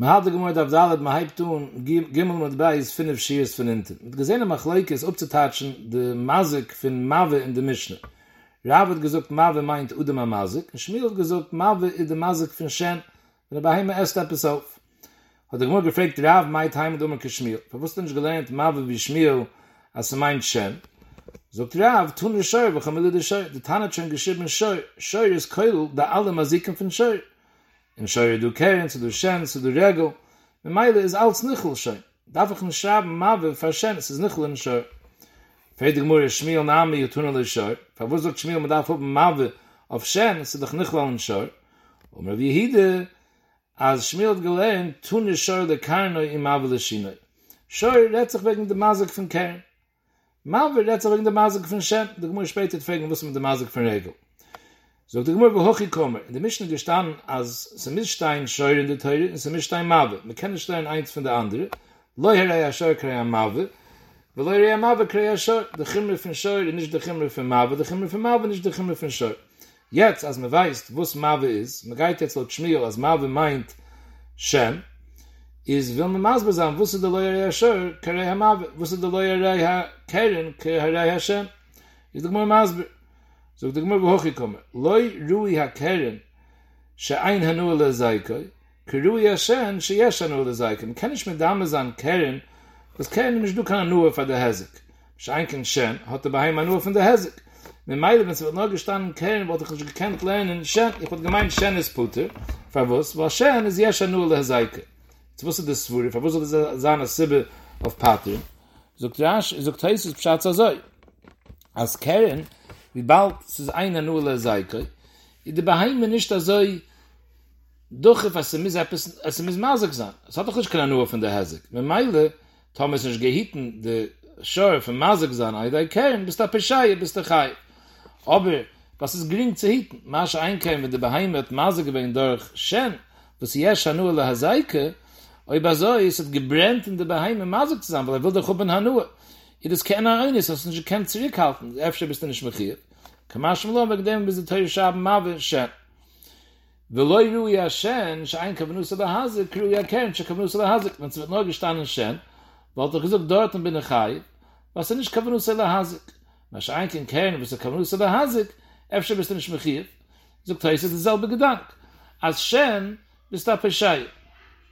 Mahal de Gemord Avdalad Mahaibtun Gimel mit Beis Finniv Shias Fininten. Mit gesehene Machleike ist abzutatschen de Mazik fin Mave in de Mishnah. Rav hat gesagt, Mave meint Udema Mazik. Shmuel hat gesagt, Mave in de Mazik fin Shen. Wenn er bei erst etwas auf. Hat der Gemord gefragt, Rav meint Heim und Umerke Shmuel. Verwusst nicht gelernt, Mave wie Shmuel, als meint Shen. Sagt Rav, tun wir Scheu, wo kommen wir die Scheu? Die Tanat schon geschrieben Scheu. Scheu ist Keul, da alle Maziken fin Scheu. In Scheuer du Keren, zu du Shen, zu du Regel. Mit Meile ist alles Nichel Scheuer. Darf ich nicht schreiben, Mave, für Shen, es ist Nichel in Scheuer. Friedrich Mure, Shmiel, Name, Jutunel in Scheuer. Verwurz sagt Shmiel, man darf oben Mave auf Shen, es ist doch Nichel in Scheuer. Und Rav Yehide, als Shmiel hat gelernt, tun die Scheuer der Karnoi im Mave der Shinoi. Scheuer rät sich wegen der Masik von Keren. Mave rät sich wegen der Masik von Shen. Der Gemur später fragen, was mit der Masik von Regel. So der Gemur hochgekommen. In der Mischung gestanden, als sie misstein Scheuer in der Teure und sie misstein Mave. Man kann nicht lernen eins von der andere. Loi heraya Scheuer kreia Mave. Weil loi heraya Mave kreia Scheuer. Der Chimre von Scheuer ist nicht der Chimre von Mave. Der Chimre von Mave ist nicht der Chimre von Scheuer. Jetzt, als man weiß, was Mave ist, man geht jetzt laut Schmiel, als Mave meint Shem, ist, will man Masber sagen, wusste der loi heraya Scheuer kreia Mave. Wusste der loi heraya Keren kreia Shem. Ist der Gemur Masber. So the Gemara hochgekommen. Loi rui hakeren she'ain hanu le zaykoi, kerui hashen she'yesh hanu le zaykoi. Man kann nicht mit damals an Keren, was Keren nicht du kann Hanu von der Hesek. She'ain ken Shen, hat er beheim Hanu von der Hesek. Mit Meile, wenn es wird noch gestanden Keren, wollte ich nicht gekannt lernen, Shen, ich wollte gemeint, Shen ist Puter, verwusst, weil Shen ist yesh hanu le zaykoi. Jetzt wusste das Zwuri, verwusst, das Zahn als Sibbe auf Patrin. So Krash, so Kreis ist Pshat Zazoi. Als Keren, wie bald es ist ein Anula Zaykoi, in der Beheime nicht so durchgef, als sie mit Masik sind. Es hat doch nicht keine Anula von der Hesek. Wenn Meile, Thomas nicht gehitten, die Schöre von Masik sind, aber die Kern, bis der Peshaie, bis der Chai. Aber, was ist gering zu hitten? Masch einkehren, wenn der Beheime hat Masik gewinnt durch Shen, bis Yesh Anula Zaykoi, aber so ist es gebrennt in der Beheime Masik zusammen, weil will doch oben Anula. It is keiner eines, das nicht kennt zurückhalten. Efter bist du nicht mechiert. Kamashim lo, wegen dem bist du teuer schaben, Mave, Shen. Veloi ruya Shen, schein kavenus ala hazik, ruya Keren, schein kavenus ala hazik. Wenn es wird neu gestanden Shen, wollte ich gesagt, dort bin ich chai, was nicht kavenus ala hazik. Wenn schein kein Keren, bist du kavenus ala hazik, efter bist du nicht mechiert. So teuer ist derselbe Gedank. Als Shen bist du Peshai.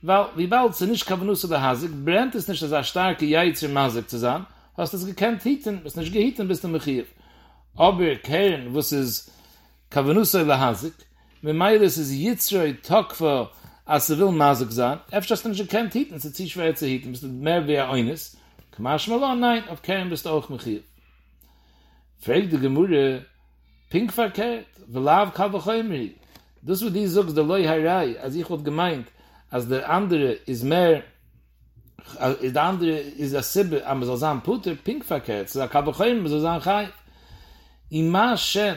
Weil, wie bald sie nicht kavenus ala hazik, brennt es nicht, dass starke Jaitzir Mazik zu sein, hast das gekannt hitten, bist nicht gehitten, bist du mechir. Aber Keren, was ist Kavanusay lahasik, mit Meiles ist Yitzray Tokfa, als sie will Masik sein, öfter hast du nicht gekannt hitten, sie zieh schwer zu hitten, bist du mehr wie eines. Kamash mal an, nein, auf Keren bist du auch mechir. Frag die Gemurre, pink verkehrt, velav kavachoymri. Das, wo die sagst, der Loi Harai, als ich hab gemeint, als der andere ist mehr, der andere ist der Sibbe, aber so sein Puter, pink verkehrt, so sein so sein Chai. Ima Shen,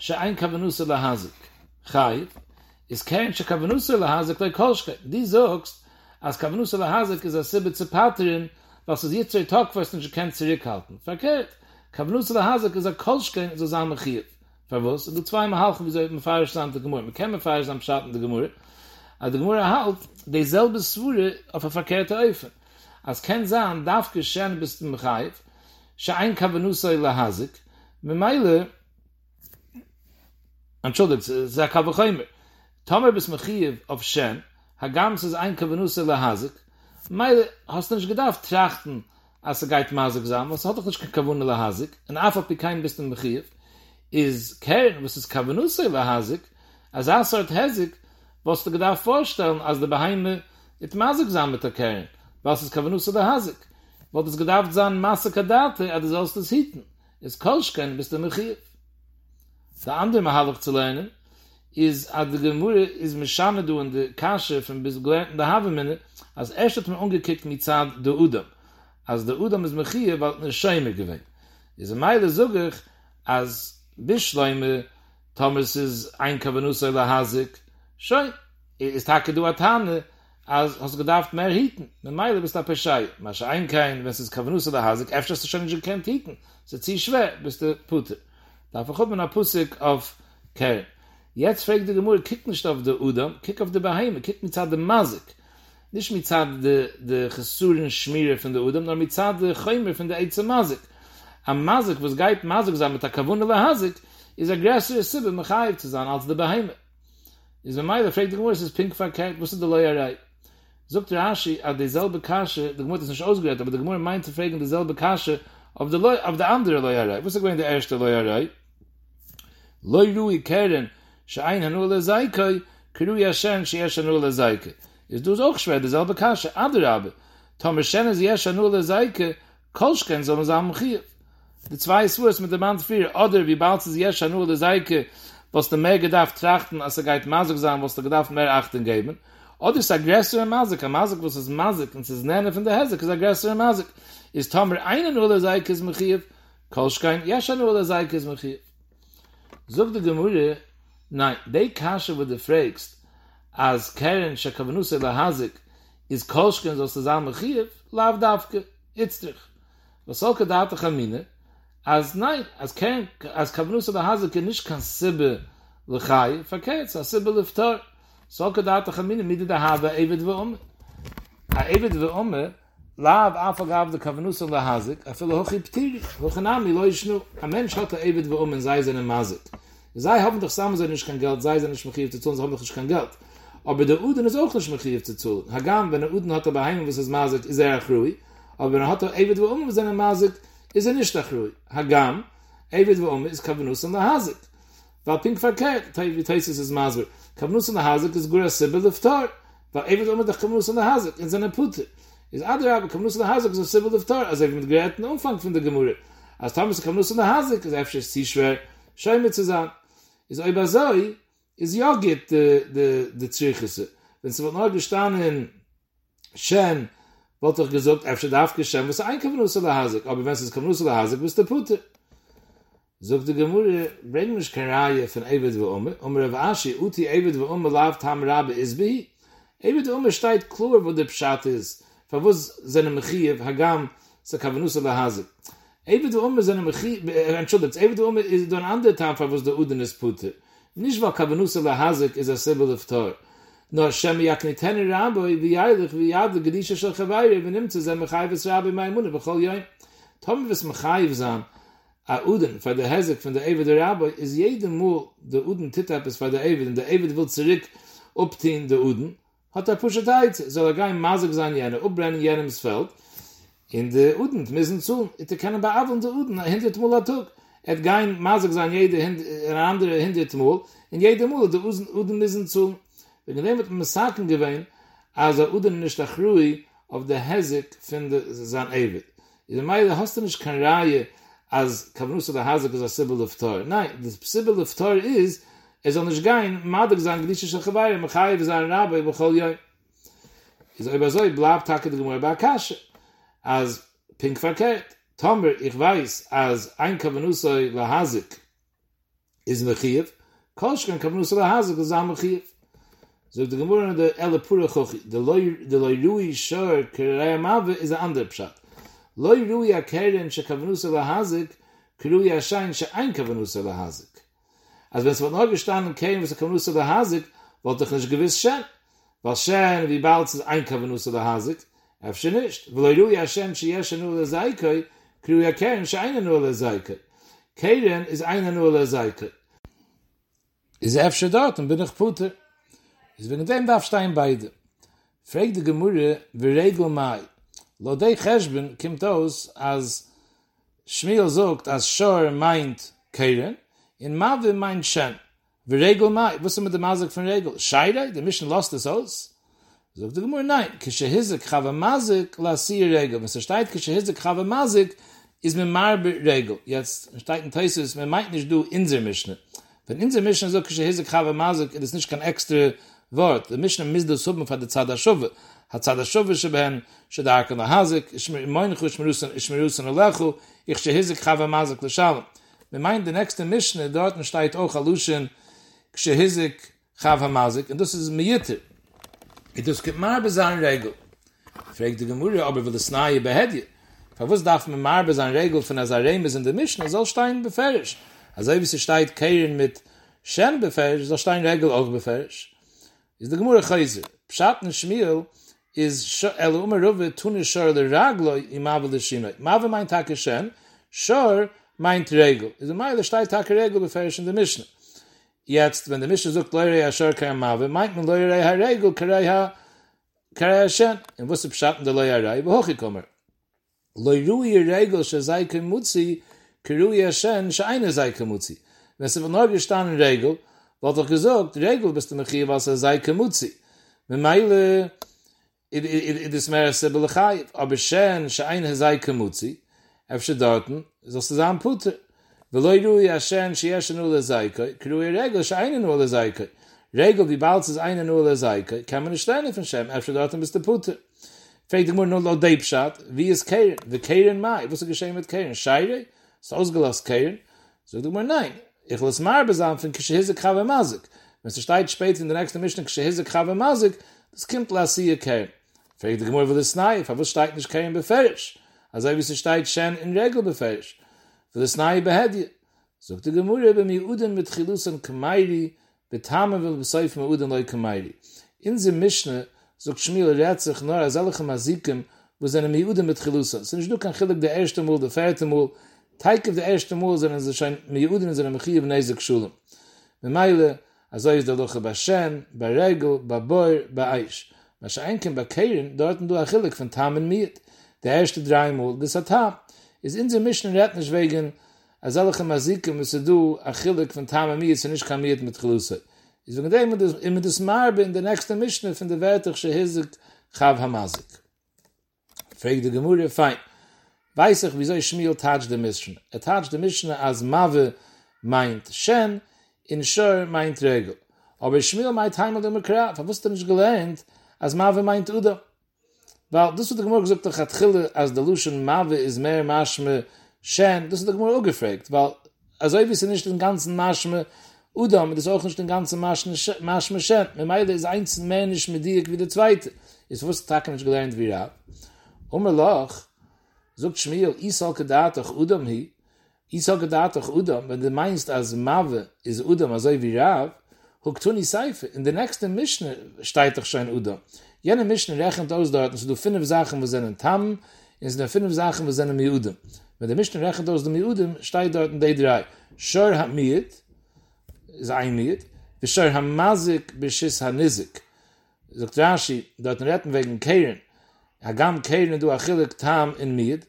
she'ain kavanus ala hazik, Chai, ist kein she'kavanus ala hazik, lei kolschke. Die sagst, als kavanus ala hazik ist der Sibbe zu Patrin, was es jetzt zu Togfest und she'kennt zurückhalten. Verkehrt, kavanus ala hazik ist der kolschke, so sein Mechir. Verwusst, du zweimal halten, wie soll man feierisch sein, der Gemur. Man kann man feierisch sein, schatten, der Gemur. Aber der Gemur halt, dieselbe Swure auf der verkehrte Eufen. Als kein Sahn darf geschehen bis zum Reif, schein Kavanusay lahasik, mit Meile, entschuldigt, sag Kavachoymer, Tomer bis Mechiv auf Shen, Hagams ist ein Kavanusay lahasik, Meile, hast du nicht gedacht, trachten, als geit Masik sein, was hat doch nicht Kavanusay lahasik, und afab kein bis zum Mechiv, ist Kern, was ist Kavanusay lahasik, als Asart Hesik, was du gedacht vorstellen, als der Beheime it Masik sein mit der Kern. Was ist Kavanus oder Hasik? Wollt es gedacht sein, Masse Kadate, aber du sollst es hitten. Es Kolschken, bis der Mechir. Der andere Mahalach zu lernen, ist, als die Gemurre ist Mishane du in der Kasche von bis gelernten der Havemene, als erst hat man umgekickt mit Zad der Udam. Als der Udam ist Mechir, weil eine Schäume gewinnt. Diese Meile sage ich, als Bischleime, Thomas ist ein Kavanus oder Hasik, schön, ist Hake du Atane, als hast du gedacht, mehr hitten. Mit Meile bist du Peshai. Masch einkein, wenn es ist Kavanus oder Hasik, öfter hast du schon nicht gekannt hitten. So zieh schwer, bist du Puter. Dafür kommt man nach Pusik auf Keren. Jetzt fragt die Gemur, kick nicht auf der Udam, kick auf der Beheime, kick mit der Masik. nicht mitzad de chesuren schmire von der Udam, nur mitzad de chaymer von der Eitze Mazik. Am Mazik, was geit Mazik sein mit der Kavune lehazik, is a größere Sibbe mechayiv zu sein als der Beheime. Is a Meile fragt die Gemur, es ist pink verkehrt, wusset der Loyarei. Sogt der Hashi, a dieselbe Kasche, der Gemur ist nicht ausgerät, aber der Gemur meint zu fragen dieselbe Kasche auf der andere Loyarei. Wusset gewinnt der erste Loyarei? Loi ruhi keren, she'ain hanu lezaikoi, kerui Hashem, she'esh hanu lezaikoi. Ist du es auch schwer, dieselbe Kasche, Adarabe. Tomer Shen, she'esh hanu lezaikoi, kolschken, so man sagen, chiev. Die zwei Swurs mit dem Mann vier, oder wie bald sie jesch an Ulle Seike, was der mehr gedarf trachten, als geit Masik sein, was der gedarf mehr achten geben, oder ist aggressor Masik, a Masik, was ist Masik, und es ist Nenne von der Hesek, ist aggressor Masik, ist Tomer einen Ulle Seike ist Mechiev, Kolschkein, jesch an Ulle Seike ist Mechiev. Sog die Gemüse, nein, die Kasche, wo du fragst, als Keren, Shekavanus, Ela Hasik, ist Kolschkein, so zusammen Mechiev, lauf dafke, itztrich. Was soll gedate Chamine? As nein, as Kavanus oder Hazeke nicht kann Sibbe lechai, verkehrt, as Sibbe leftar, so kedata chamine, mide da habe, Eved wa Ome. A Eved wa Ome, laab afagav de Kavanus oder Hazeke, a fila hochi ptiri, hochanami lo ischnu, a Mensch hat a Eved wa Ome in sei seinem Mazik. Sei haben doch samen sei nicht kein Geld, sei sei nicht mechiv zu tun, sei haben doch nicht kein Geld. Aber der Uden ist auch nicht mechiv zu tun. Hagam, wenn der Uden hat er beheim, was es Mazik, ist er achrui, aber wenn er hat a Eved wa Ome in seinem Mazik, is er nicht achrui. Hagam, Eved wa Ome, ist Kavanus an der Hasik. Weil pink verkehrt, wie Teisis ist Masber. Kavanus an der Hasik ist Gura Sibbe Leftar. Weil Eved wa Ome doch Kavanus an der Hasik, in seiner Pute. Ist Adrab, Kavanus an der Hasik ist auf Sibbe Leftar, also mit geräten Umfang von der Gemurre. Als Thomas Kavanus an der Hasik, ist einfach sehr schwer, schäume zu sein. Ist Oibazoi, ist Jogit de Zirchisse. Wenn sie von Neu gestanden, Shen, wollte doch gesagt, öfter darf geschehen, was ein Kavanus oder Hasik. Aber wenn es ist Kavanus oder Hasik, bist du Puter. Sogt die Gemurre, bring mich keine Reihe von Eved wa Ome, Rav Ashi, uti Eved wa Ome, laft ham Rabbe Isbihi. Eved wa Ome steht klar, wo der Pshat ist. Verwus seine Mechiev, Hagam, se Kavanus oder Hasik. Eved wa Ome seine Mechiev, entschuldigt, Eved wa Ome ist ein anderer Tag, verwus der Uden ist Puter. Nicht weil Kavanus oder Hasik ist ein Sibyl of Tor. No shem yak niten rabbi v'yadlich v'yadlich gedisha shel chavayre v'nim zu zem mechayiv es rabbi maimunah v'chol yoyin. Tom vis mechayiv zam a Uden for the hezek from the Eved the rabbi is jedem mol the Uden titap is for the Eved and the Eved will zirik optin the Uden hat pushet heiz soll gein mazig sein jene upbrennen jenems feld in the Uden müssen zu it kann bei Avon the Uden hindert mol atuk et gein mazig sein jede hind andere hindert mol in jedem mol the Uden müssen zu. Wenn wir mit dem Saken gewähnen, als Uden nicht achrui auf der Hesek findet sein Eved. In der Meile hast du nicht keine Reihe, als Kavanus oder Hasek ist ein Sibyl of Tor. Nein, das Sibyl of Tor ist, es soll nicht gehen, Madag sein Glische Schachabayre, Mechayev sein Rabbi, Bechol Yoi. Ist aber so, ich bleib Tage der Gemurre bei Akashe. Als Pink verkehrt. Tomer, ich weiß, als ein Kavanus oder Hasek ist Mechiev, Kolschken Kavanus oder Hasek ist ein Mechiev. So the Gemara the Elapura Chochi, the Loi Rui Shor Keraya Mave is an ander Pshat. Loi Rui Akeren she Kavanus ala Hazik, Kerui Ashain she ein Kavanus ala Hazik. Also wenn es von euch gestanden käme, was der Kavanus ala Hazik, wollte ich nicht gewiss Shen. Weil Shen, wie bald ist ein Kavanus ala Hazik, öffsche nicht. Loi Rui Ashain she Yesha nur ala Zaykoi, Kerui Akeren she eine nur ala Zaykoi. Keren is eine nur ala Zaykoi. Is öffsche dort und bin ich Puter. Is wegen dem darf stein beide. Frag die Gemurre, wie regel mai. Lo dei Cheshben kommt aus, als Shmuel sagt, als Shor meint Keren, in Mave meint Shen. Wie regel mai. Wusste mit dem Masik von Regel? Scheire? Der Mischen lost es aus? Sagt die Gemurre, nein. Kishe Hizek chava Masik, las sie Regel. Wenn es steht, Kishe Hizek chava Masik, ist mit Marbe Regel. Jetzt steht ein Teisus, man meint nicht du Inser Mischen. Wenn Inser Mischen sagt, Kishe Hizek chava Masik, ist nicht kein extra Wort, der Mischner misst das Suppen von der Zadashuwe. Hat Zadashuwe, sheben, shedark an der Hasik, ishmeruchu, ishmeruchu, alechu, ich shehizik, chava mazik, l'shalom. Wir meinen, der nächste Mischner, dort steht auch Alushin, shehizik, chava mazik, und das ist Meitter. Und das gibt Marbe sein Regel. Fragt die Gemurre, aber will das nahe behedje. Verwus darf man Marbe sein Regel von Azaremes in der Mischner, soll stein beferisch. Also wie sie steht, Keirin mit Shen beferisch, soll stein Regel auch beferisch. Is the Gemara Chayzer. Pshat and Shmuel is elu meruve tunishar the raglo imav l'shinoi. Mav mein takeshen, shor mein regel. Is the ma'ay the shtay takeregel beferish in the Mishnah. Jetzt, wenn der Mishnah sucht loyrei ashar kein mav, meint man loyrei haregel karei hashen. And what's the pshat in the loyrei? V'hochikomer. Loyrui regel shazai kemutzi kirui hashen sh'aina zai kemutzi. Wenn es von neu gestanden regel, wird doch gesagt, regel bist du mechiv als zai kemutzi. Wenn meile it is mer sebelachai, aber shen sh'aina zai kemutzi. Efshe dorten, so zusammen putte. Veloiru yashen sheyeshen ule zaykei, kirui regel sheinen ule zaykei. Regel die balz is einen ule zaykei, kann man nicht lernen von Shem, efshe dorten bist du putte. Fragt immer nur noch Deibschat, wie ist Keren? Wie Keren mai? Was ist geschehen mit Keren? Scheire? Ist ausgelost Keren? Sagt immer, nein. Ich lasse mal besanfen, kishehizek chave mazik. Wenn es steht später in der nächsten Mischung, kishehizek chave mazik, das kommt lassiye Keren. Fragt immer, wo das nei? Für was steht nicht Keren beferisch? Also wie es steht, Shen in Regel beferisch. Für das nei behedje. Sagt die Gemurre, bei mir Uden mit Chilusen Kamairi, betamen will besäuf mir Uden leu Kamairi. In sie Mischne, sagt Schmiel rät sich nur als alle Chamazikim, wo seine Miuden mit Chilusen. Sind nicht nur kein Chilik der erste Mal, der vierte Mal, Teig auf der erste Mal, sondern sie scheinen Miuden in seiner Mechiv Nezek Schulem. Mit Meile, also ist der Loche bei Shen, bei Regel, bei Boer, bei Eish. Was einken bei Keiren, dort du ein Chilik von Tamen Miet. Der erste drei Mal, bis er Tam. Ist in sie Mischnen rät nicht wegen, als alle Chamazikim, was du ein Chilik von Tamen Miet, sie nicht kann Miet mit Chilusen. Is wegen dem immer das Marbe in der nächsten Mischne von der Wertig Shehizik Chav Hamazik. Fragt die Gemurre, fein. Weiß ich, wieso Schmiel tatsch der Mischne? Tatsch der Mischne als Mave meint Shen, in Shor meint Regel. Aber Schmiel meint Heimat und Mekrat. Verwusst er nicht gelernt, als Mave meint Uda. Weil das wird der Gemurre gesagt, dass Chille, als der Luschen Mave ist mehr Maschme Shen. Das wird der Gemurre auch gefragt, weil also wie sie nicht den ganzen Maschme Udam, das ist auch nicht den ganzen Maschme Shen. Mit Meile ist eins mehr nicht mit dir wie der Zweite. Ist wusste Tag nicht gelernt wie Rav. Loch, sagt Schmiel, ich soll gedatach Udam, wenn du meinst, als Mave ist Udam, also wie Rav, Huktuni Seife, in der nächsten Mischne steigt doch schon Udam. Jene Mischne rechnet aus dort, und so du fünf Sachen, wo seinen Tam, und so du fünf Sachen, wo seinen Miudam. Wenn der Mischne rechnet aus dem Miudam, steigt dort in D3. Shor hat Miet, is ein Miet, b'shor hamazik b'shis hanizik. Sogt Rashi, dort retten wegen Keren. Hagam Keren du achillik tam in Miet,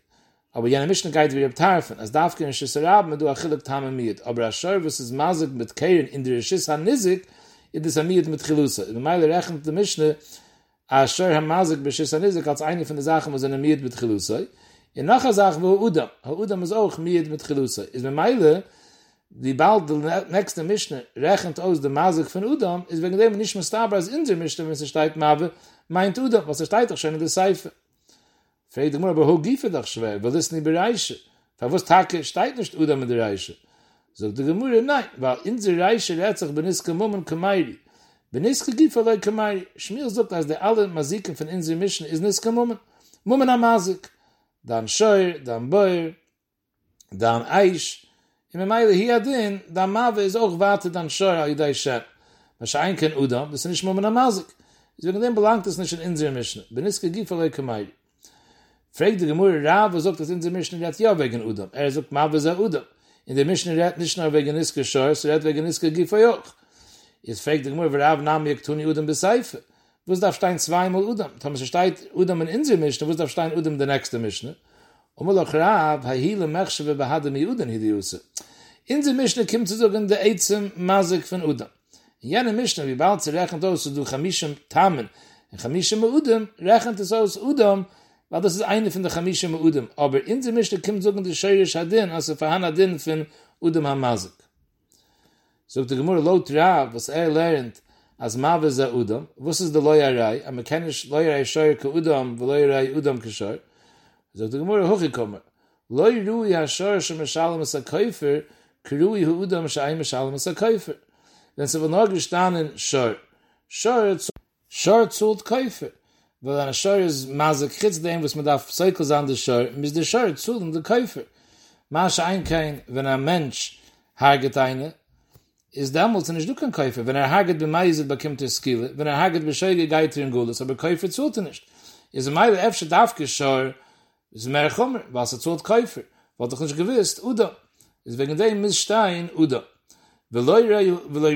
aber jene Mischne geht wie abtarfen. As darf kein Schisserab, du achillik tam in Miet. Aber ashor, was is mazik mit Keren in der Shis hanizik, it is a Miet mit Chilusa. In der Meile rechnet die Mischne, ashor hamazik b'shis hanizik, als eine von den Sachen, was eine Miet mit Chilusa. In nachher sagt, wo Udam. Udam is auch Miet mit Chilusa. In der Meile, die bald der nächste Mischne rechnet aus dem Masik von Udam, ist wegen dem nicht mehr stabil als in der Mischne, wenn sie steigt, Mave, meint Udam, was steigt doch schon in der Seife. Fragt immer, aber wo giefe doch schwer, weil das nicht bereiche. Für was Tage steigt nicht Udam in der Reiche? Sagt die Gemüse, nein, weil in der Reiche rät sich Beniske Mummen Kamairi. Beniske giefe leu Kamairi. Schmiel sagt, als der alle Masiken von in der Mischne ist Niske Mummen. Mummen am Masik. Dann Scheuer, dann Beuer, dann Eisch. In Meile hier din, da Mave is auch warte dann Shor Idai Shen. Was ein kein Udam, das ist nicht Mummen Amazik. Wegen dem belangt es nicht in Inser Mischne. Beniske Gifalei Kamairi. Fragt die Gemurre Rav, was sagt das Inser Mischne, der hat ja wegen Udam. Sagt Mave sei Udam. In der Mischne redt nicht nur wegen Niske Shor, sondern redt wegen Niske Gifalei auch. Jetzt fragt die Gemurre Rav, nahm ich tun Udam beseife. Wo darf Stein zweimal Udam? Thomas steigt Udam in Inser Mischne, wo darf Stein Udam der nächste Mischne? Umolach Rav, hahile mechsheve behadem Yudin hidiuse. In der Mischne kommt zu sagen, der Eizem Masik von Udam. In jener Mischne, wie bald sie rechnet aus, du Chamishim Tamen. In Chamishim Udam rechnet es aus Udam, weil das ist eine von der Chamishim Udam. Aber in der Mischne kommt zu sagen, der Sheirish Hadin, also Fahan Hadin von Udam HaMazik. Sogt der Gemurre laut Rav, was lernt, als Mave za Udam, was ist der Loyarei, am mechanisch Loyarei Sheir ke Udam, wo Loyarei Udam ke Sheir. Sagt der Gemurre, hochgekommen. Loi ruhi hashor, she meshalem es ha-käufer, krui hu udam, she ein meshalem es ha-käufer. Wenn sie von Org gestanden, Shor. Shor zult Käufer. Weil an Shor ist Masik chitz dem, was man darf Psycho sein, der Shor, bis der Shor zult und der Käufer. Masche ein kein, wenn ein Mensch hergeteine, is the amul tanish dukan kaifer. When I haged b'mayizid bakim teskila, when I haged b'shoyge gaitri and gulas, or b'kaifer tzul tanish. Is a mile efshet afgeshar is mer chomer was a tzul kaifer. What doch nicht gewisst uda is wegen dem misstein uda. Veloy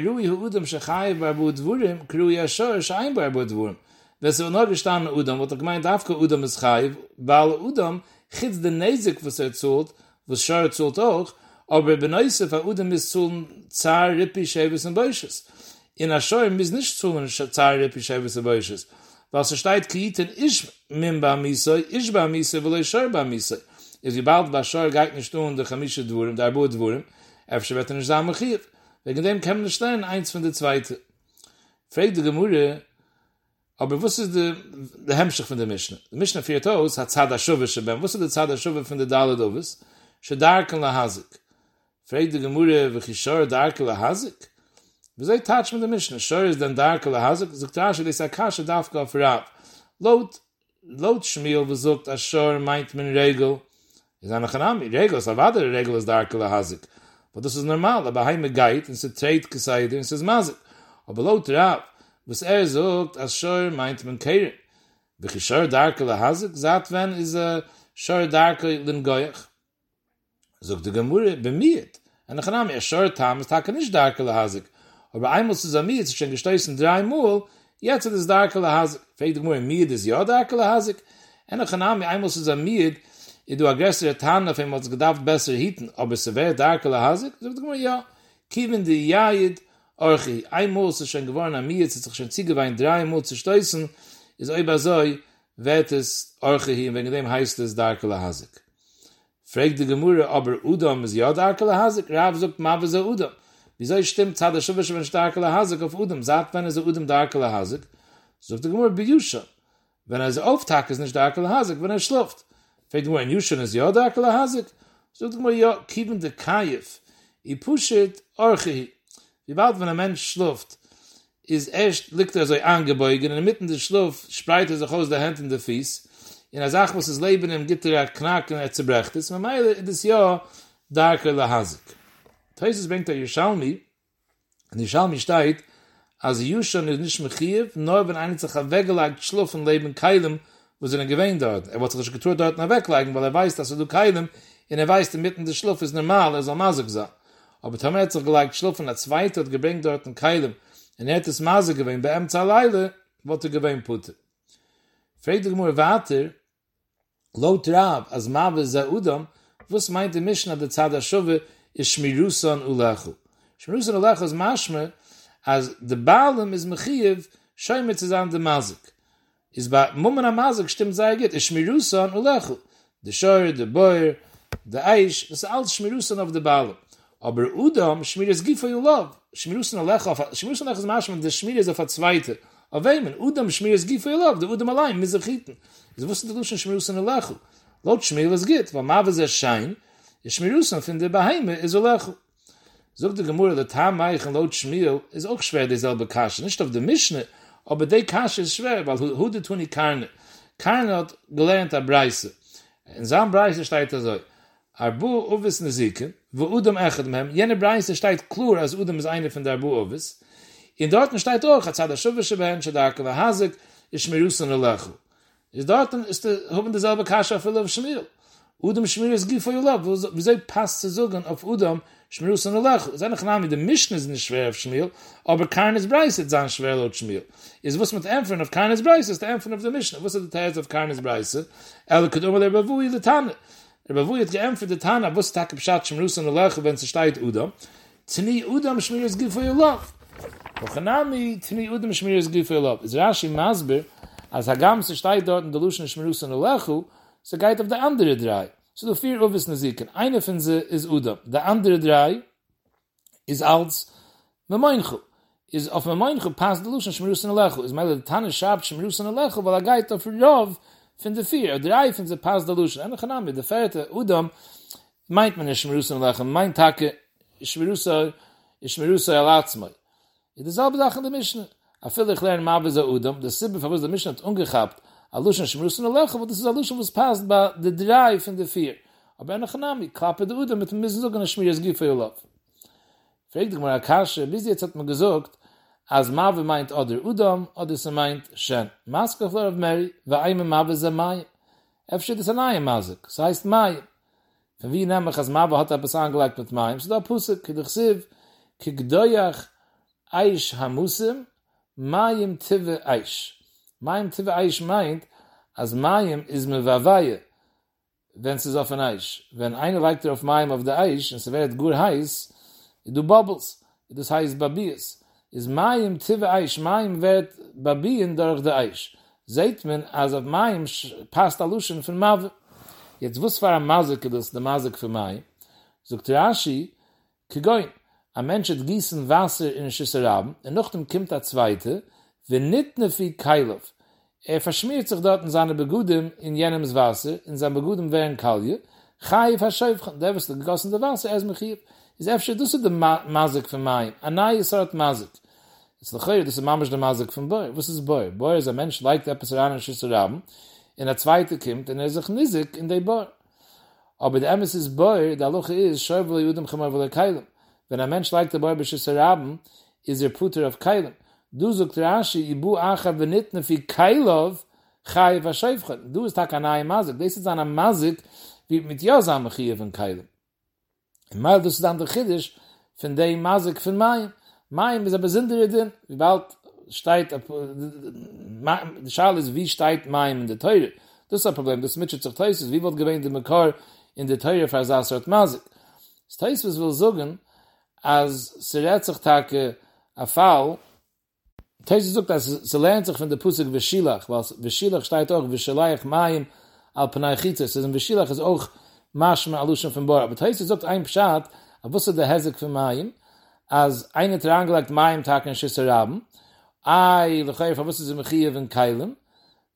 rui hu udam shechay barbud vurim kru yashor shayin barbud vurim. Wenn sie noch gestanden udam, was doch gemeint afge udam is chayv, weil udam chitz den nezik was zult, was shor zult auch. Aber benoise fa udem is zuln zar ripi sheves und beisches. In a shoyim is nicht zuln zar ripi sheves und beisches. Was steit kiiten is memba miso, is ba miso velo shor ba miso. If you bald ba shor geit nicht tun de chemische dwurm, da bod dwurm, efshe weten is am khir. Wegen dem kann man stein eins von der zweite. Fragt de gemude, aber was is de hemschich von der mischna? De mischna fiert aus hat zada shuvische, ben was is de zada shuv von de daladovis? Shadarken la hazik. Frag the Gemurah, "V'chi shor darkel hazik?" V'zay touch from the Mishnah. Shor is then darkel hazik. Zuktashe leis akasha dafka of Rav. Lot Shmuel v'zukt as shor meint min regel. Is anachanami regel. Savader regel is darkel hazik. But this is normal. Aber heim geit and se treit gesayder and says mazik. Aber lot Rav was zukt as shor meint min keren. V'chi shor darkel hazik. Zatven is a shor darkel lingoyach. Zog de Gemurah bemiet. An achanam yashor tam is taka nish darkel hazik. Aber einmal zusammiet, schon gestoßen dreimal, jetzt ist es darkel hazik. Fragt de Gemurah, miet is ja darkel hazik? An achanam einmal zusammiet, du aggressor tan auf einmal gedacht besser hiten, aber es wäre darkel hazik? Zog de Gemurah, ja. Kiven de yayid orchi. Einmal ist schon geworden, miet ist sich schon ziegewein dreimal zu stoßen, ist oiba soi, wird es orchi hin, wegen dem heißt es darkel hazik. Fragt die Gemurah, aber Udam ist ja darkel hazik? Rav sagt, ma was er Udam? Wieso stimmt Zad HaShuvish, wenn es darkel hazik auf Udam? Sagt, wenn es Udam darkel hazik? Sagt die Gemurah, bei Yushan. Wenn er auf Tag ist nicht darkel hazik, wenn er schläft. Fragt die Gemurah, Yushan ist ja darkel hazik? Sagt die Gemurah, ja, kiven de Kayef. I pushet orchehi. Wie bald, wenn ein Mensch schläft, ist erst, liegt er so angebeugen, in der Mitte des Schlaf spreit er sich aus der Hand in der Fies, in der Sache, was das Leben im Gitter knackt und zerbrecht ist, man meile, das ja darkel hazik. Teus bringt der Yerushalmi, und Yerushalmi steht, als Yushan ist nicht mehr Chiev, nur wenn einer sich weggelegt, schlaf und Leben keilem, wo sie dann gewähnt dort. Er wollte sich getrut dort weglegen, weil er weiß, dass er du keilem, und er weiß, mitten des Schlaf ist normal, er soll Masik sein. Aber Tom hat sich gelegt, schlaf und der Zweite hat gebringt dort ein keilem, und er hat es Masik gewähnt, bei ihm zahleile, wollte er gewähnt putte. Fragt der Gemurah weiter, Lot Rav, as Mave Zahudam, was meint die Mishnah der Tzad HaShuva is Shmirusan Ulechu. Shmirusan Ulechu is Mashmer, as the Baalim is Mechiev, Shoymet Zizan de Mazik. Is ba Mumen HaMazik stimmt sei geht, is Shmirusan Ulechu. De Shor, de Boyer, de Aish, is all Shmirusan of the Baalim. Aber Udam, Shmir is Gifa Yulav. Shmirusan Ulechu is Mashmer, de Shmir is auf der Zweite. Auf einmal, Udam Shmir is Gifa Yulav, de Udam allein, Mizrachiten. Sie wussten die Luschen Shmirusen Ulechu. Laut Shmir, was geht? Weil Mavaz erscheint, ist Shmirusen von der Baheime ist Ulechu. Sogt die Gemurah, der Tameich und laut Shmir ist auch schwer, dieselbe Kasche. Nicht auf der Mischne, aber die Kasche ist schwer, weil Hude tun die Karne. Karne hat gelernt an Breise. In seinem Breise steht er so, Arbu Uvis Nezike, wo Udam echad mehem, jene Breise steht klur, als Udam ist eine von der Arbu Uvis. In Dorten steht auch, hat Zadashuvische Behen, Shadarka Vahazik, ist Shmirusen Ulechu. Is dort ist der hoben derselbe Kasha für Lov Shmir. Udam Shmir is Gifo Yulav. Wieso passt zu sagen auf Udam Shmirus an Ulechu? Ist eigentlich Name, der Mischne ist nicht schwer auf Shmir, aber Karnes Breis ist dann schwer laut Shmir. Ist was mit Empfen auf Karnes Breis ist der Empfen auf der Mischne. Was ist der Teil auf Karnes Breis? Er könnte immer der Bavui der Tanne. Der Bavui hat geämpft der Tanne, was Tag Pshat Shmirus an Ulechu, wenn es steht Udam. Tni Udam Shmir is Gifo Yulav. Ochanami Tni Udam Shmir is Gifo Yulav. Ist Rashi Masber, als Hagamse steht dort in der Luschen Shmirusen Ulechu, so geht auf die andere drei. So du vier Uvis Naziken. Eine von sie ist Udam. Die andere drei ist als Memoinchu. Ist auf Memoinchu passt die Luschen Shmirusen Ulechu. Ist meine Tanne schabt Shmirusen Ulechu, weil geht auf Rov von der vier. Drei von sie passt die Luschen. Eine Chanami, der vierte Udam, meint man Shmirusen Ulechu. Meint Tage Shmirusen Alatzmai. Ist dieselbe Sache in der Mischne. I feel like learning Mavaz Udam, the Sibbe for which the Mishnah had ungehabt, a Luschen Shmirusen Ulechu, but this is a Luschen was passed by the dry from the fear. Aber in the Chanami, klappe the Udam, mit dem Missen sogen, a Shmir is Gifo Yulav. Fragt man Akashe, bis jetzt hat man gesagt, as Mave meint oder Udom, oder sie meint Shen. Maske Flor of Mary, wa aime Mave ze Mai. Efshit ist ein Aie Masik, es heißt Mai. Von wie nämlich as Mave hat etwas angelegt mit Mai, so da Pusik, kidich Siv, kigdoyach Aish Hamusim, Mayim Tive Aish. Mayim Tive Aish meint, as Mayim is me Vavaye, wenn es ist auf ein Eich. Wenn einer legt auf Mayim auf der Eich, und es wird gut heiß, it do bubbles. Das heißt Babias. Is Mayim Tive Eich, Mayim wird Babien durch der Eich. Seht man, als auf Mayim passt Aluschen von Mave. Jetzt wuss war am Masik, das der Masik für Mayim. Sogt Rashi, Kegoin, ein Mensch hat gießen Wasser in Schisserabend, und noch dem kommt der Zweite, wenn nicht ne viel Keilov. Er verschmiert sich dort in seine Begudem, in jenems Wasser, in seinem Begudem während Kalje, Chai verschäufchen, der wirst gegossen der Wasser, er ist mich hier. Ist öfter, das ist der Masik von Mayim, eine neue Sort Masik. Jetzt noch hier, das ist manchmal der Masik von Boer. Was ist Boer? Boer ist ein Mensch, leikt etwas rein in Schisserabend, und der Zweite kommt, und er ist auch nisig in der Boer. Aber der Emes ist Boer, der Luche ist, schäufele Judem, chumar vele Keilem. Wenn ein Mensch leikt der Boer bei Schisserabend, ist er Puter auf Keilem. Du sagt Rashi, Ibu Acha venitne fi Kailov, Chai Vashaivchen. Du ist Hakanai Masik. Das ist eine Masik, wie mit Yosam Chiev in Kailov. Mal du ist dann der Chiddisch von der Masik von Mayim. Mayim ist aber Sindere drin. Wie bald steht, die Schale ist, wie steht Mayim in der Teure. Das ist ein Problem. Das Mitschitz auf Teusis. Wie wird gewähnt der Mekar in der Teure für Sassrat Masik? Das Teusis will sagen, als Seretzach-Tage a Fall, Teisus sagt, dass sie lernt sich von der Pusik Veshilach, weil Veshilach steht auch Veshilayach Mayim al-Panay Chitzes. Also Veshilach ist auch Maschma Alushan von Bora. Aber Teisus sagt ein Pshat, er wusste der Hezek von Mayim, als eine hat er angelegt Mayim Tag in Schisserabend, Lechayef, er wusste sie Mechiev in Keilem,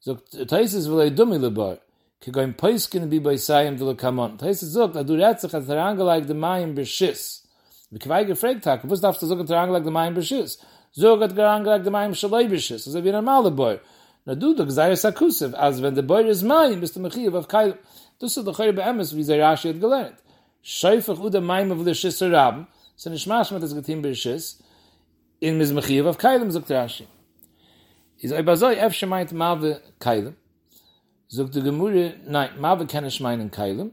sagt Teisus will dummi lebar, kegoim Poiskin bi Boisayim dele Kamon. Teisus sagt, er durät sich, hat er angelegt Mayim Beschiss. Wie Kwei gefragt hat, wusste darfst du sagen, er angelegt Mayim Beschiss. So hat er angelegt der Mayim Schleibisches, also wie ein normaler Boer. Na du, doch sei es akusiv, als wenn der Boer ist Mayim, bist du Mechiev auf Keil. Das ist doch hier bei Emes, wie sie Rashi hat gelernt. Schäufig oder Mayim auf der Schiss zu raben, so nicht masch mit das Getim bei Schiss, in mis Mechiev auf Keilem, sagt Rashi. Ist aber so, Efsche meint Mave Keilem. Sagt der Gemurre, nein, Mave kann ich meinen Keilem,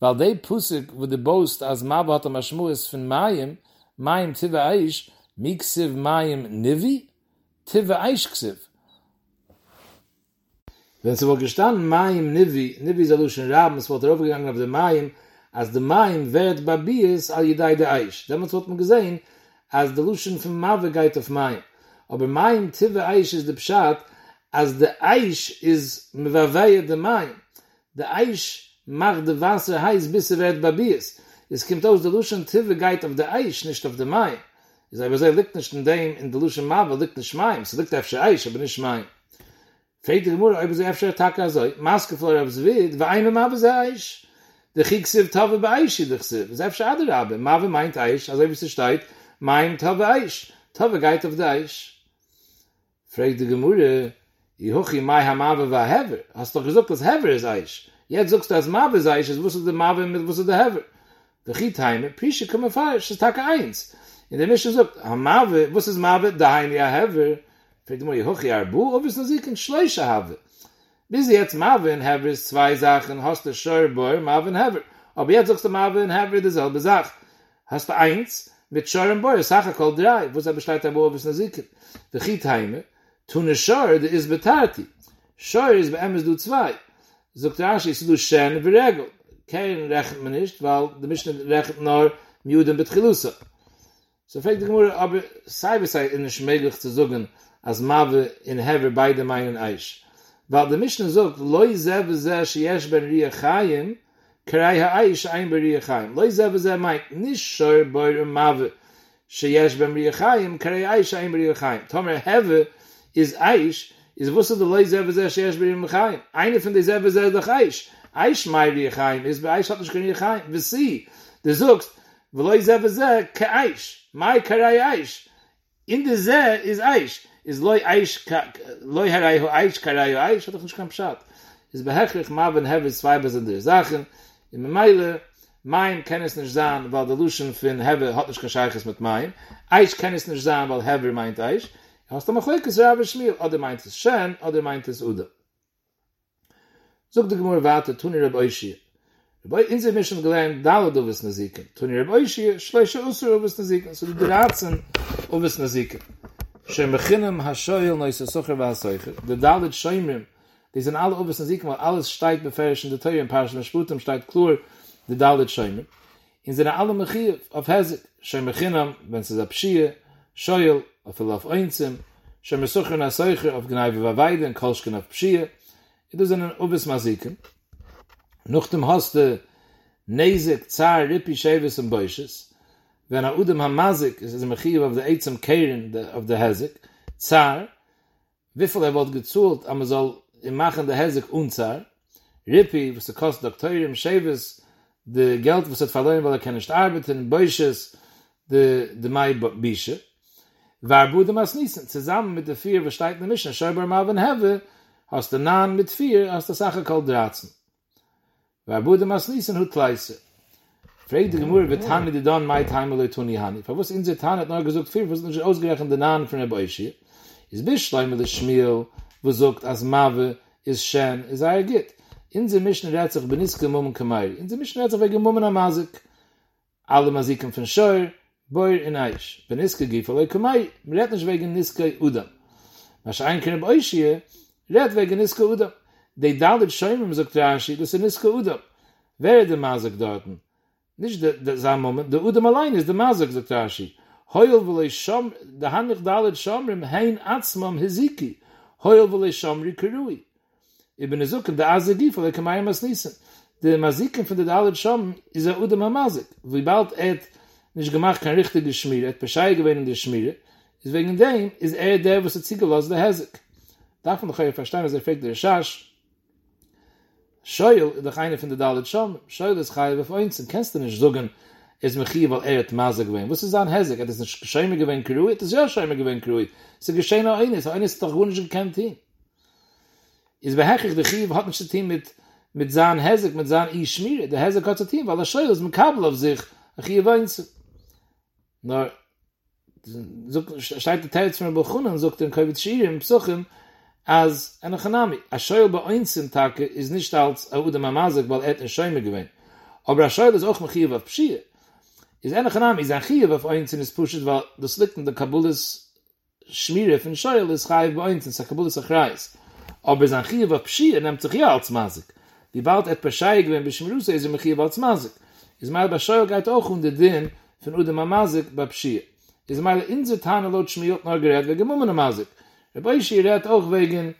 weil der Pusik, wo der Bost, als Mave hat am Aschmues von Mayim, Mayim Tive Aish, Miksiv Mayim Nivi, Tive Eichksiv. Wenn es wohl gestanden, Mayim Nivi, Nivi ist Alushin Raben, es wurde aufgegangen auf der Mayim, als der Mayim wird Babias al Yedai der Eich. Damals wird man gesehen, als der Lushin von Mave geht auf Mayim. Aber Mayim Tive Eich ist der Pshat, als der Eich ist Mevavaya der Mayim. Der Eich macht der Wasser heiß, bis wird Babias. Es kommt aus der Lushin Tive geht auf der Eich, nicht auf der Mayim. Ich sage, aber liegt nicht in dem, in der Lusche Mava, liegt nicht Mayim. Es liegt auf der Eich, aber nicht Mayim. Fragt die Gemurre, ob sie auf der Taka so, Maske flor aufs Wied, wa eine Mava sei Eich. Der Chiksev Tave bei Eich, die Chiksev. Es ist auf der Adarabe. Mava meint Eich, also wie es steht, Mayim Tave Eich. Tave geht auf der Eich. Fragt die Gemurre, I hochi mai ha Mava wa Hever. Hast doch gesagt, dass Hever ist Eich. Jetzt sagst du, dass Mava sei Eich, es wusste der Mava mit wusste der Hever. Der Chikheime, Prische, komm auf Eich, das ist Taka 1. In der Mishnah sagt, Hamave, was ist Mave? Daheim ja Hever. Fragt man, Jehochi Arbu, ob es noch sich in Schleusche habe. Bis jetzt Mave und Hever ist zwei Sachen, hast du Schorboer, Mave und Hever. Aber jetzt sagst du Mave und Hever dieselbe Sache. Hast du eins mit Schorboer, Sache kol drei, wo es aber steht, ob es noch sich in. Der Chietheime, Tune Schor, der ist Betati. Schor ist bei Emes du zwei. Sagt Rashi, du Shen, wie Regel. Kein rechnet man nicht, weil der Mishnah rechnet nur Miuden mit Chilusa. So fragt die Gemurre, aber sei es nicht möglich zu sagen, als Mave in Hever beide meinen Eich. Weil der Mishnah sagt, Loi zeh zeh sheyesh ben Riechayim, krei ha-Eich ein ben Riechayim. Loi zeh zeh meint, nicht schor boir Mave, sheyesh ben Riechayim, krei ha-Eich ein ben Riechayim. Tomer, Hever ist Eich, ist wusste der Loi zeh zeh sheyesh ben Riechayim. Eine von der zeh zeh doch Eich. Eich mein Riechayim ist, bei Eich hat nicht kein Riechayim. Wie sie, du sagst, Loi zeh zeh ke-Eich. Mai karai Aish. In the Zeh is Aish. Is Loi Aish, Loi harai ho Aish, karai ho Aish. Hat doch nicht kein Pschat. Is behechlich Maven Hever zwei besondere Sachen. In Meile Mayim kennis nish zan, weil der Luschen fin Hever hat nish kashayches mit Mayim. Eish kennis nish zan, weil Hever meint Eish. Hast du machleikes Rav Shmuel, oder meint es Shen, oder meint es Uda. Zog de Gemur warte, tuni Reb Oishie. In sich mischen gelernt, dalet uvis naziken. Tuni Reb Oishie, schleishe usur uvis naziken. So die ratzen uvis naziken. Shem bechinem ha-shoyel noise socher va-soicher. De dalet shoymrim. Die sind alle uvis naziken, weil alles steigt beferisch in de Teure, in Parashat Mishputim steigt klur, de dalet shoymrim. In sind alle mechiev, auf Hezek. Shem bechinem, wenn es ist abschie, shoyel, auf Elaf Oinzim, Shem besucher na-soicher, auf Gneive va-weide, in Kolschken auf Pschie. It is an obvious maziken. Nuchtem hoste nezik tsar ripi shevis and boishes. When a udem hamazik is a mechiv of the eitzem keren of the hezik tsar. Wiffel wot gezult, aber soll im machen der hezik unzar. Ripi was the cost doctorium shevis the geld was at verloren weil kann nicht arbeiten boishes the mai bische. War budem as nisen zusammen mit der vier versteigten mischen scheiber malven have. Aus der Nahen mit vier, aus der Sache kalt dratzen. Wer wurde mas niesen hut leise. Fragt die Gemur, wird Hanni die Don mei Time oder Tuni Hanni. Verwusst in Zetan hat neu gesucht vier, was nicht ausgerechnet der Nahen von der Boishi. Ist Bischleim mit der Schmiel, wo sagt, als Mave, ist Shen, ist Git. In sie mischen rät sich beniske Mummen Kamairi. In sie mischen rät sich wegen Mummen Amazik. Alle Masiken von Scheuer, Boyer in Eisch. Beniske Gifalei Kamairi. Rät nicht wegen Niske Udam. Was ein Kere Boishi Red wegen Niske Udam. Die Dalit Schäumim sagt Rashi, das ist Niske Udam. Wer ist der Masik dorten? Nicht der Samen, der Udam allein ist der Masik, sagt Rashi. Heul will ich Schom, der Hanich Dalit Schomrim, hein Atzmam Heziki. Heul will ich Schomri Kerui. Ich bin Zucker, der Azegi, weil ich kann mir was nissen. Der Masiken von der Dalit Schomrim ist der Udam Masik. Wie bald nicht gemacht kann richtige Schmiere, Bescheid gewähnt in der Schmiere. Deswegen dem ist der, was Ziegelos der Hezek. Davon doch verstehen, dass fragt der Schasch. Scheuel ist doch einer von der Dalit Schom. Scheuel ist Chayel auf uns. Kennst du nicht sagen, es Mechiv, weil hat Maser gewinnt. Was ist an Hezek? Hat es nicht Schäume gewinnt Krui? Hat es ja Schäume gewinnt Krui. Es ist geschehen auch eines. Auch eines ist doch gut nicht gekannt hin. Es behechig, der Chiv hat nicht das Team mit seinem Hezek, mit seinem Ischmire. Der Hezek hat das Team, weil der Scheuel ist mit Kabel auf sich. Der Chiv eins. Nur, steigt der Terz von der Balchunen, sagt den Kovit Schirim, Psuchim, as an khanami a shoyl be einzeln tage is nicht als a udem mazik weil et shoyme gewen aber a shoyl is och mkhiv auf psie is an khanami is a khiv auf einzeln is pushet weil das liegt in der kabulis schmire von shoyl is khiv be einzeln sa kabulis khrais aber san khiv auf psie nimmt sich ja als mazik wie baut et bescheid wenn beschmilus is im khiv als mazik is mal be shoyl geht och und den von udem mazik be psie is mal in zetan lot schmiot nor gerät wegen mumen mazik. Rabbi Yishir redt auch wegen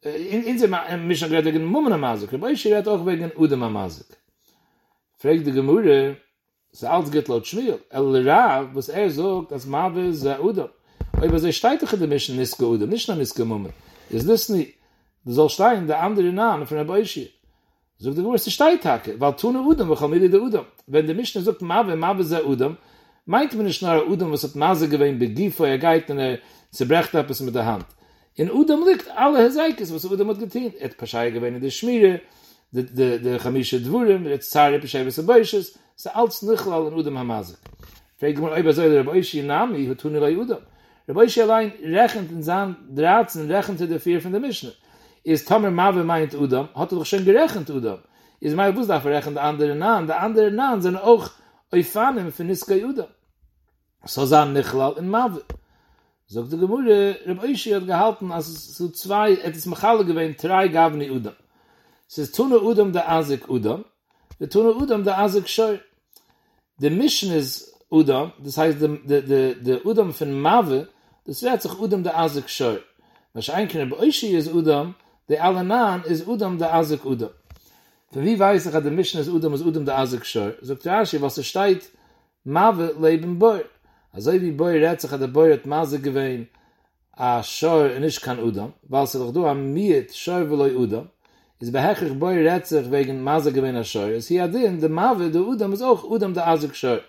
in dem Mishnah redt wegen Mumna Mazik. Rabbi Yishir redt auch wegen Udam Mazik. Fragt die Gemüde, so als geht laut Schmiel. El Rav, was sagt, dass Mave sei Udam. Aber so steht doch in der Mishnah Niske Udam, nicht nur Niske Mumna. Ist das nicht, das soll stehen, der andere Name von Rabbi Yishir. Sagt die Gemüde, es ist Steitake, weil tun Udam, wir kommen wieder Udam. Wenn der Mishnah sagt, Mave sei Udam, meint man nicht nur Udam, was hat Mazik gewinnt, begif, wo geht in der Sie brecht etwas mit der Hand. In Udam liegt alle Hezeikes, was Udam hat getan. Et Paschai gewähne der Schmire, der Chamische Dwurim, der Zare Paschai was der Boishes, so als Nichlal in Udam Hamazik. Fregt man, ob soll der Boishi Nami, wo tun elai Udam? Der Boishi allein rechnet in seinen Dratzen, rechnet der Vier von der Mischne. Ist Tomer Mave meint Udam, hat doch schon gerechnet Udam. Ist mal Bus dafür rechnet der andere Nahen. Der andere Nahen sind auch Eufanim für Niskai Udam. So sahen Nichlal in Mave. Sagt die Gemüde, Rabbi Yishir hat gehalten, als es zu zwei, et es Mechale gewähnt, drei Gavni Udam. Es ist Tune Udam, der Azik Udam, der Tune Udam, der Azik Scheu. Der Mishnis Udam, das heißt, der Udam von Mave, das wird sich Udam, der Azik Scheu. Was eigentlich Rabbi Yishir ist Udam, der Alanan ist Udam, der Azik Udam. Für wie weiß ich, der Mishnis Udam ist Udam, der Azik Scheu? Sagt Rashi, was es steht, Mave leben Beur. Also wie Boyer redt sich, hat der Boyer hat Masse gewähnt, a Schor nicht kann Udam, weil sie doch du am Miet Schor will euch Udam, ist behechlich Boyer redt sich wegen Masse gewähnt a Schor. Es hier adin, der Mave, der Udam ist auch Udam, der Azik Schor.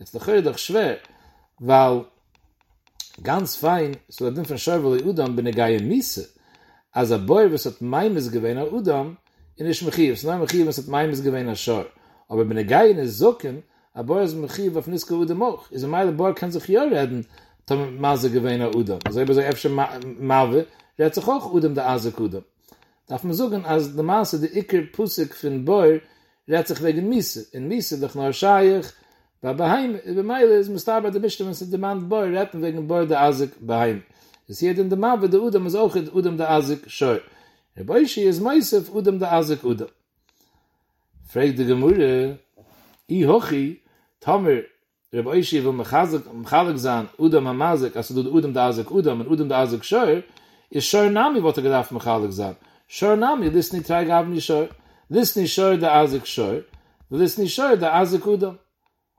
Jetzt doch doch schwer, weil ganz fein, so adin von Schor will euch Udam, bin ich gehe Miese. Also Boyer, was hat Maimes gewähnt a Udam, in ich Mechiv, es ist nur Mechiv, was hat Maimes gewähnt a Schor. Aber wenn Gein ist Socken, aber es Mechiv auf Niske Uda Moch. Ist einmal der Bohr kann sich ja reden, Tom Maser gewähne Uda. Also eben so öfter Malwe, redet sich auch Udem der Asik Uda. Darf man sagen, als der Maser, der Iker Pusik von Bohr, redet sich wegen Miese. In Miese, doch nur Scheiach, weil Baheim, bei Meile ist Mustaber der Mischte, wenn es der Mann Bohr redet, wegen Bohr der Asik Baheim. Es hier in der Malwe, der Udem ist auch Udem der Asik Scheu. Der Boishi ist Meisef Udem der Asik Uda. Fragt die Gemüse, I hochi, Tomer, Reb Oishi, wo mechalik sein, Udam Amazik, also du Udam da Azik Udam, und Udam da Azik Shor, ist Shor Nami, wo gedacht mechalik sein. Shor Nami, listen nicht drei Gaben, nicht Shor. Listen nicht Shor da Azik Shor, listen nicht Shor da Azik Udam.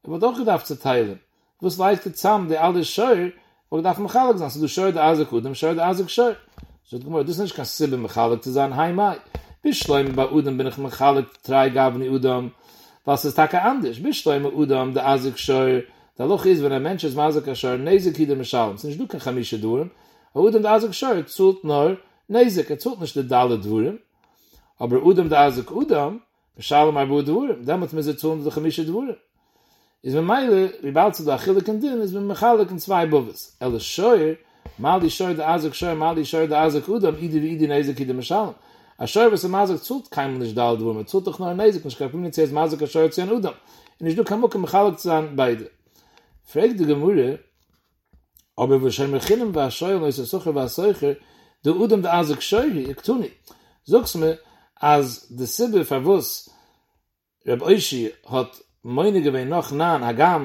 Er wird auch gedacht zu teilen. Wo es leichtet zusammen, der alle Shor, wo gedacht mechalik sein, also du Shor da Azik Udam, Shor da Azik Shor. So die Gemüse, das ist nicht kein Sibbe mechalik zu sein, Haimai. Bishloim bei Udam bin ich mechalik drei Gaben Udam. Was ist taka anders? Bishloim Udam der Azik Shor. Der Loch ist, wenn ein Mensch ist Mazik Shor, Nezik hier dem Schalm. Es ist nicht du kein Chamische Duren. Aber Udam der Azik Shor zult nur Nezik. Zult nicht der Dalle Duren. Aber Udam der Azik Udam, Schalm Arbu Duren. Damit müssen sie zuhlen der Chamische Duren. Ist wenn Meile, wie bald zu der Achillik und Din, ist wenn mechalik in zwei Bovis. El Shor, mal die Shor der Azik Shor, mal die Shor der Azik Udam, Idi wie Idi Nezik hier dem Schalm. A Shor, was Mazik zult, keinem nicht da, wo man zult doch nur Nezik, nicht kaputt, nicht jetzt Mazik, a Shor zu einem Udam. Und ich du kann auch im Chalak zu sein, beide. Fragt die Gemüse, aber wo Shor Mechinem war Shor, und ich suche war Seucher, der Udam der Azik Shor, ich tue nicht. Sagst mir, als der Sibbe verwusst, Reb Oishi hat meine Gewinn noch nah an Hagam,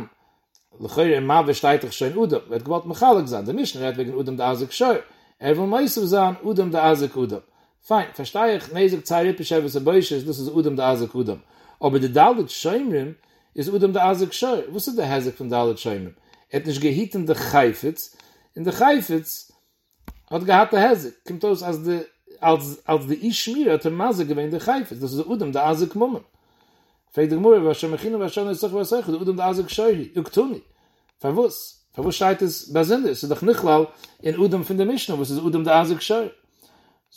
lechoyer im Mave steigt ich Shor in Udam. Er hat gewollt im Chalak sein, der Mischner hat wegen Udam der Azik Shor. Er will meistens sein, Udam der Azik Udam. Fein, verstehe ich, Nezik Zairip ist etwas Beuches, das ist Udam der Azik Udam. Aber der Dalit Schäumrim ist Udam der Azik Shor. Wo ist der Hesek von Dalit Schäumrim? Er hat nicht gehitten der Chaifetz. In der Chaifetz hat gehabt der Hesek. Kommt aus, als der Ischmir hat der Maser gewähnt der Chaifetz. Das ist Udam der Azik Mummen. Fragt der Gemurra, was Shemachina, was Shemachina, was Shemachina, was Shemachina, Udam der Azik Shor, Yuktuni. Verwus steht es Basinde. Es ist doch nicht lau in Udam von der Mishnah, was ist Udam der Azik Shor.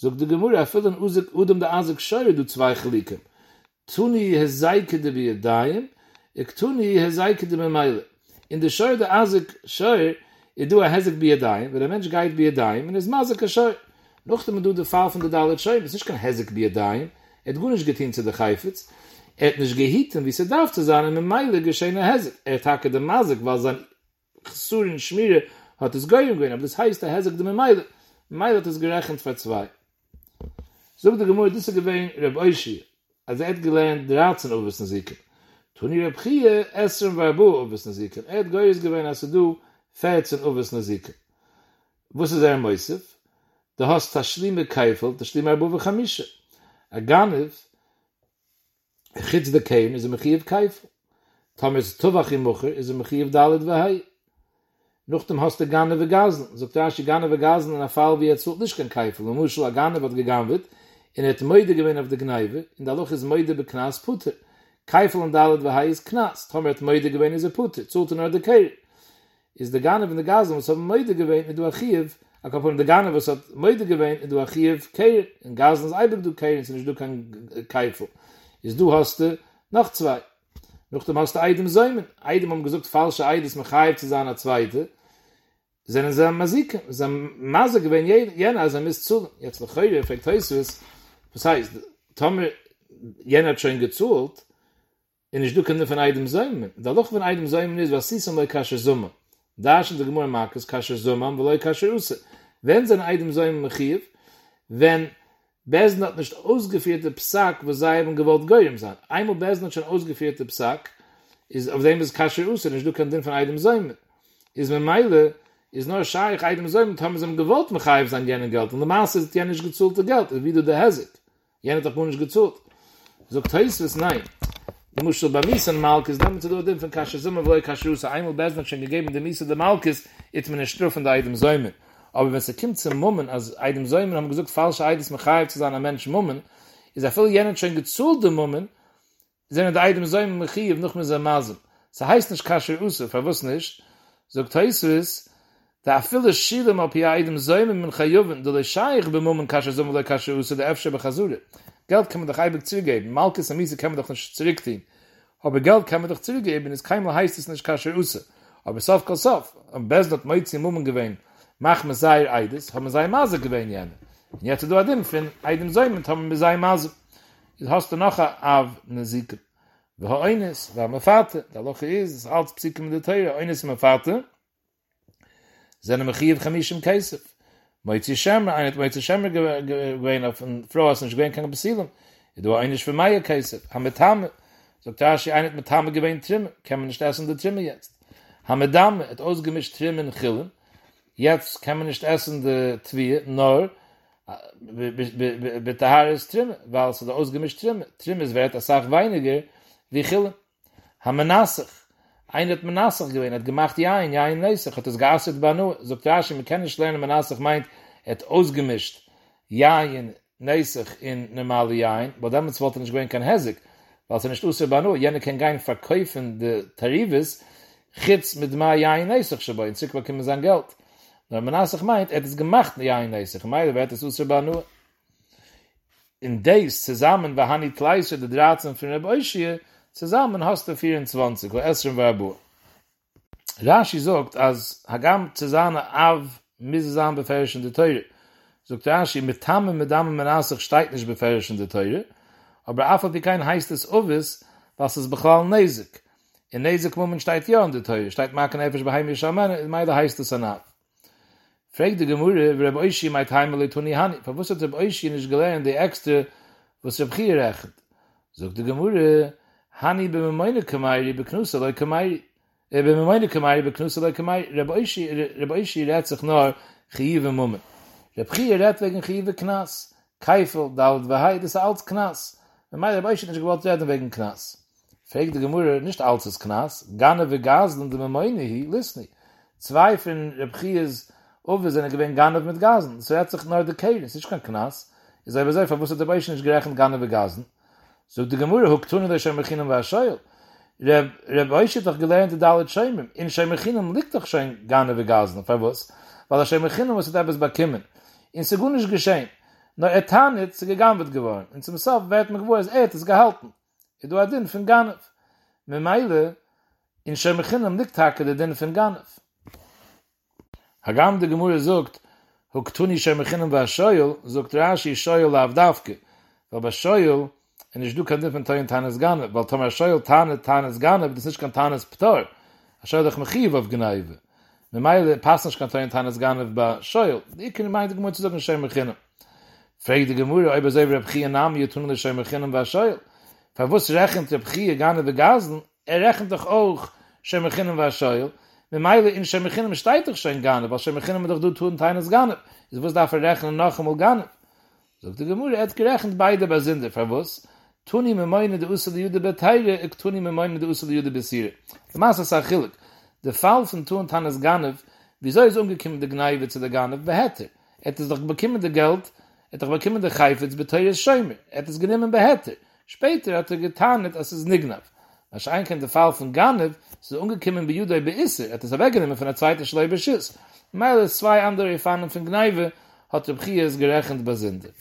Sog de Gemurra, füllen Udam der Azik Shor, du zwei Chalikim. Tuni hezaike de biyadayim, ek tuni hezaike de memeile. In de Shor der Azik Shor, du a hezik biyadayim, wenn der Mensch geht biyadayim, und es mazik a Shor. Nochtem du de Fall von der Dalet Shor, es ist nicht kein hezik biyadayim, et gu nicht getehen zu der Chaifetz, et nicht gehitten, wie es darf zu sein, in memeile geschehen a hezik. Hake de mazik, weil sein Chsurin Schmire hat es goyim gehen, aber das heißt a hezik de memeile. Memeile hat es gerechnet für zwei. Sog der Gemüse, das ist gewähnt, Reb Oishi, als hat gelernt, 13 Obersten Sieken. Tuni Reb Chie, Esrim Varbu Obersten Sieken. Hat Goyes gewähnt, als du 14 Obersten Sieken. Was ist Moisef? Du hast Tashlime Keifel, Tashlime Arbu Vachamische. Aganiv, Chitz de Keim, ist Mechiev Keifel. Thomas Tovach im Mocher, ist Mechiev Dalet Vahai. Noch dem hast du Gane Vegasen. Sogt er, die Gane Vegasen, in der Fall, wie jetzt nicht kein Keifel. Und Muschel Agane wird gegangen wird, in het moide gewen auf de gneive in da loch is moide be knas putte keifel und dalet we heis knas tomet moide gewen is a putte zult nur de keil is de gane von de gasen was haben moide gewen in du archiv a kapon de gane was hat moide gewen in du archiv keil in gasen is eibig du keil sind du kan keifel is du hast de noch zwei noch du hast de eidem säumen eidem um gesucht falsche eides mechaif zu seiner zweite sind ze mazik ze mazig gewen jena ze mis zu jetzt noch heute effekt heißt es. Das heißt, Tomer, Jen hat schon gezult, und ich du kann von einem Säumen. Da doch von einem Säumen ist, was siehst du, weil Kasher Summe. Da ist der Gemurra Markus, Kasher Summe, weil Kasher Usse. Wenn sie an einem Säumen mechiv, wenn Bezen hat nicht ausgeführte Psaak, wo sie eben gewollt Goyim sein. Einmal Bezen hat schon ausgeführte Psaak, ist auf dem ist Kasher Usse, und ich du kann den von einem Säumen. Ist mit Meile, is nur Scheich, einem Säumen, haben sie gewollt mechiv sein, jenen Geld. Und der Maße ist ja nicht gezulte Geld, wie du der Hesek. Jene hat auch nicht gezult. So, Teusfus, nein. Du musst so bei Miesen Malkes, damit du den von Kasher Summe, wo ich Kasher Usse einmal besser schon gegeben, der Miesen der Malkes, jetzt mit einer Strophe von der Eidem Säumen. Aber wenn es kommt zum Mummen, als Eidem Säumen haben gesagt, falsche Eides Mechaib zu sein, ein Mensch Mummen, ist er viel jene schon gezult, der Mummen, sind der Eidem Säumen Mechiv, noch mit seinem Masel. Das heißt nicht Kasher Usse, verwusst nicht. So, Teusfus, da viele Schilem auf ihr Eidem Säumen mit Chayoven, der Scheich bemummen Kasher Summe, der Kasher Usse, der Efsche Bechazure. Geld kann man doch einfach zurückgeben. Malkes und Miese kann man doch nicht zurückziehen. Aber Geld kann man doch zurückgeben, es keimel heißt es nicht kasher usse. Aber sof kol sof, am besten hat Moizzi Mummen gewähnt, mach me sei Eides, haben wir sei Maser gewähnt jene. Und jetzt du adem, wenn Eidem Säumet haben wir sei Maser. Jetzt hast du noch ein Nesiker. Wir haben eines, war mein Vater, der Loche ist, das als Psyche mit der Teure, eines mein Vater, seine Mechir Chamisch im Kaisef. Moizzi Schemmer, eine hat Moizzi Schemmer gewähnt, auf ein Frau, als nicht gewähnt kann besielen. Du eines für Meier Kaisef, haben wir Tame. Sagt Rashi, einer mit Tame gewähnt Trimme, kann man nicht essen der Trimme jetzt. Haben wir Dame, hat ausgemischt Trimme in Chillen, jetzt kann man nicht essen der Twie, nur bei Taharis Trimme, weil es hat ausgemischt Trimme. Trimme ist wert, als auch weiniger, wie Chillen. Haben wir Nassach, einer hat Menassach gewähnt, hat gemacht Jain Nassach, hat es geasset Banu. Sagt Rashi, man kann nicht lernen, Menassach meint, hat ausgemischt Jain Nassach in normale Jain, weil damit wollte nicht gewähnt kein Hesig. Weil es nicht ausser Banu, jene kann kein Verkäufen der Tarivis, chitz mit ma Jain Neisach shaboi, in Zikwa kiemen sein Geld. Nur Menassach meint, hat es gemacht Jain Neisach, meint, wird es ausser Banu. In Deis, zusammen war Hanit Leische, der 13 von Reb Oishie, zusammen hast du 24, wo Esrim war Abu. Rashi sagt, als Hagam Zesana av Mizazam beferrischen der Teure. Sagt Rashi, mit Tamme, mit Damme, Menassach steigt nicht beferrischen der Teure. Aber afal wie kein heißt es Uwis, was es Bechal Nezik. In Nezik Moment steht ja in der Teure, steht Maken Efesh bei Heimisch Amen, in Meida heißt es Anaf. Fregt die Gemurre, wie Reb Oishie meint Heimele Tuni Hani, verwusst hat Reb Oishie nicht gelernt, die Extra, was Reb Chir rechnet. Sogt die Gemurre, Hani be meine Kamairi, beknusse leu Kamairi, be meine Kamairi, beknusse leu Kamairi, Reb Oishie rät sich nur, Chiyive Mumen. Reb Chir rät wegen Chiyive Knas, Keifel, Daud, Vahai, das ist als Knas. Wenn man der Beische nicht gewollt werden wegen Knas. Fragt die Gemurre, nicht alles ist Knas. Gane wie Gazel und die Memoine hier, listen nicht. Zwei von Reb Chiers Uwe sind gewähnt Gane mit Gazel. So hat sich nur der Kehl, es ist kein Knas. Ich sage, aber so, der Beische nicht gerechnet Gane wie Gazel. So die Gemurre, Huktun und der Shemachinam war Scheuel. Reb Beische hat doch gelernt, der Dalet Shemim. In Shemachinam liegt doch schon Gane wie Gazel, verwusst. Weil der Shemachinam muss etwas bekommen. In Segunisch geschehen. Nur Tanit zu gegangen wird geworden. Und zum Sof wird man gewohnt, es gehalten. Du hast den von Ganef. Mit Meile, in Shemachinam liegt hake der den von Ganef. Hagam der Gemurre sagt, Huktuni Shemachinam war Scheuel, sagt Rashi Scheuel Avdavke. Weil bei Scheuel, und ich du kann den von Teuren Tanis Ganef, weil Thomas Scheuel Tanit Tanis Ganef, das ist nicht kein Tanis Ptor. Scheuel doch Mechiv auf Gneive. Mit Meile, passt nicht kein Teuren Tanis Ganef bei Scheuel. Ich kann meinte Gemurre zu sagen, Shemachinam. Fragt die Gemurre, ob selber Reb Chir Name Yetun der Shemachinam war Scheuel. Verwusst rechnet Reb Chir Gane begasen, rechnet doch auch Shemachinam war Scheuel. Mit Meile in Shemachinam steht doch schon Gane, weil Shemachinam doch du tun teines Gane. Es muss dafür rechnen noch einmal Gane. Sagt die Gemurre, hat gerechnet beide Basinde, verwusst. Tuni me meine de Ussel Jude beteile, ik tuni me meine de Ussel Jude besire. Der Maße ist achillig. Der Fall von tun teines Gane, wieso ist umgekommen der Gneiwe zu der Gane? Wer hätte? Hat es doch bekommende Geld, hat aber kommen der Chaifetz beteuert Schäumer. Hat es genommen behette. Später hat getan, dass es Nignav. Als ein kennt der Fall von Ganev, ist umgekommen bei Judei bei Isser. Hat es weggenommen von der zweiten Schleibeschiss. Meile zwei andere Erfahrungen von Gneive hat der Pchies gerechnet bei Sinde.